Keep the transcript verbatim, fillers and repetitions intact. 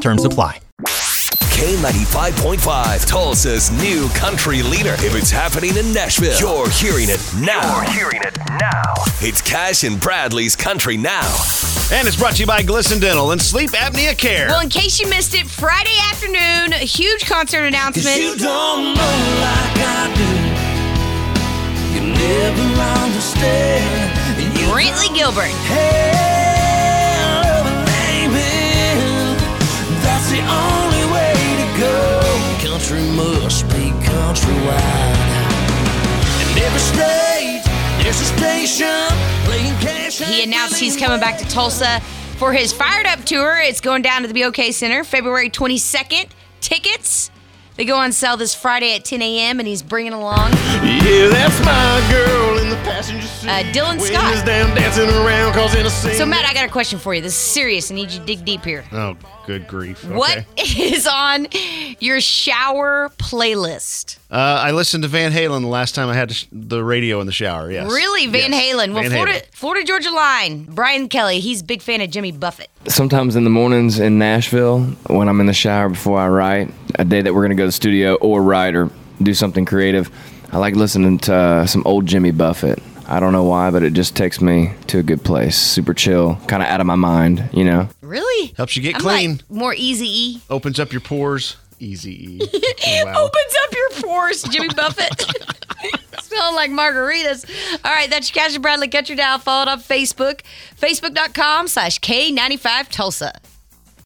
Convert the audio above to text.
Terms apply. K ninety-five point five, Tulsa's new country leader. If it's happening in Nashville, you're hearing it now. You're hearing it now. It's Cash and Bradley's Country Now. And it's brought to you by Glisten Dental and Sleep Apnea Care. Well, in case you missed it, Friday afternoon, a huge concert announcement. You don't know like I do. You never understand. You Brantley Gilbert. Hey. Must be countrywide. And every state, there's a station playing Cash. He announced he's coming back to Tulsa for his Fired Up tour. It's going down to the B O K Center February twenty-second. Tickets, they go on sale this Friday at ten a.m. and he's bringing along, yeah, that's my girl in the passenger seat, uh, Dylan Scott. Down dancing around, causing a scene. So Matt, I got a question for you. This is serious. I need you to dig deep here. Oh, good grief. Okay. What is on your shower playlist? Uh, I listened to Van Halen the last time I had the radio in the shower, yes. Really? Van yes. Halen? Well, Van Florida, Halen. Florida Georgia Line, Brian Kelly, he's a big fan of Jimmy Buffett. Sometimes in the mornings in Nashville, when I'm in the shower before I write, a day that we're going to go to the studio or write or do something creative, I like listening to uh, some old Jimmy Buffett. I don't know why, but it just takes me to a good place. Super chill, kind of out of my mind, you know? Really? Helps you get I'm clean. Like more Eazy-E. Opens up your pores. Eazy-E. Wow. Opens up your pores, Jimmy Buffett. Smelling like margaritas. All right, that's your Cash and Bradley Country Dial. Follow it on Facebook. Facebook.com slash K95 Tulsa.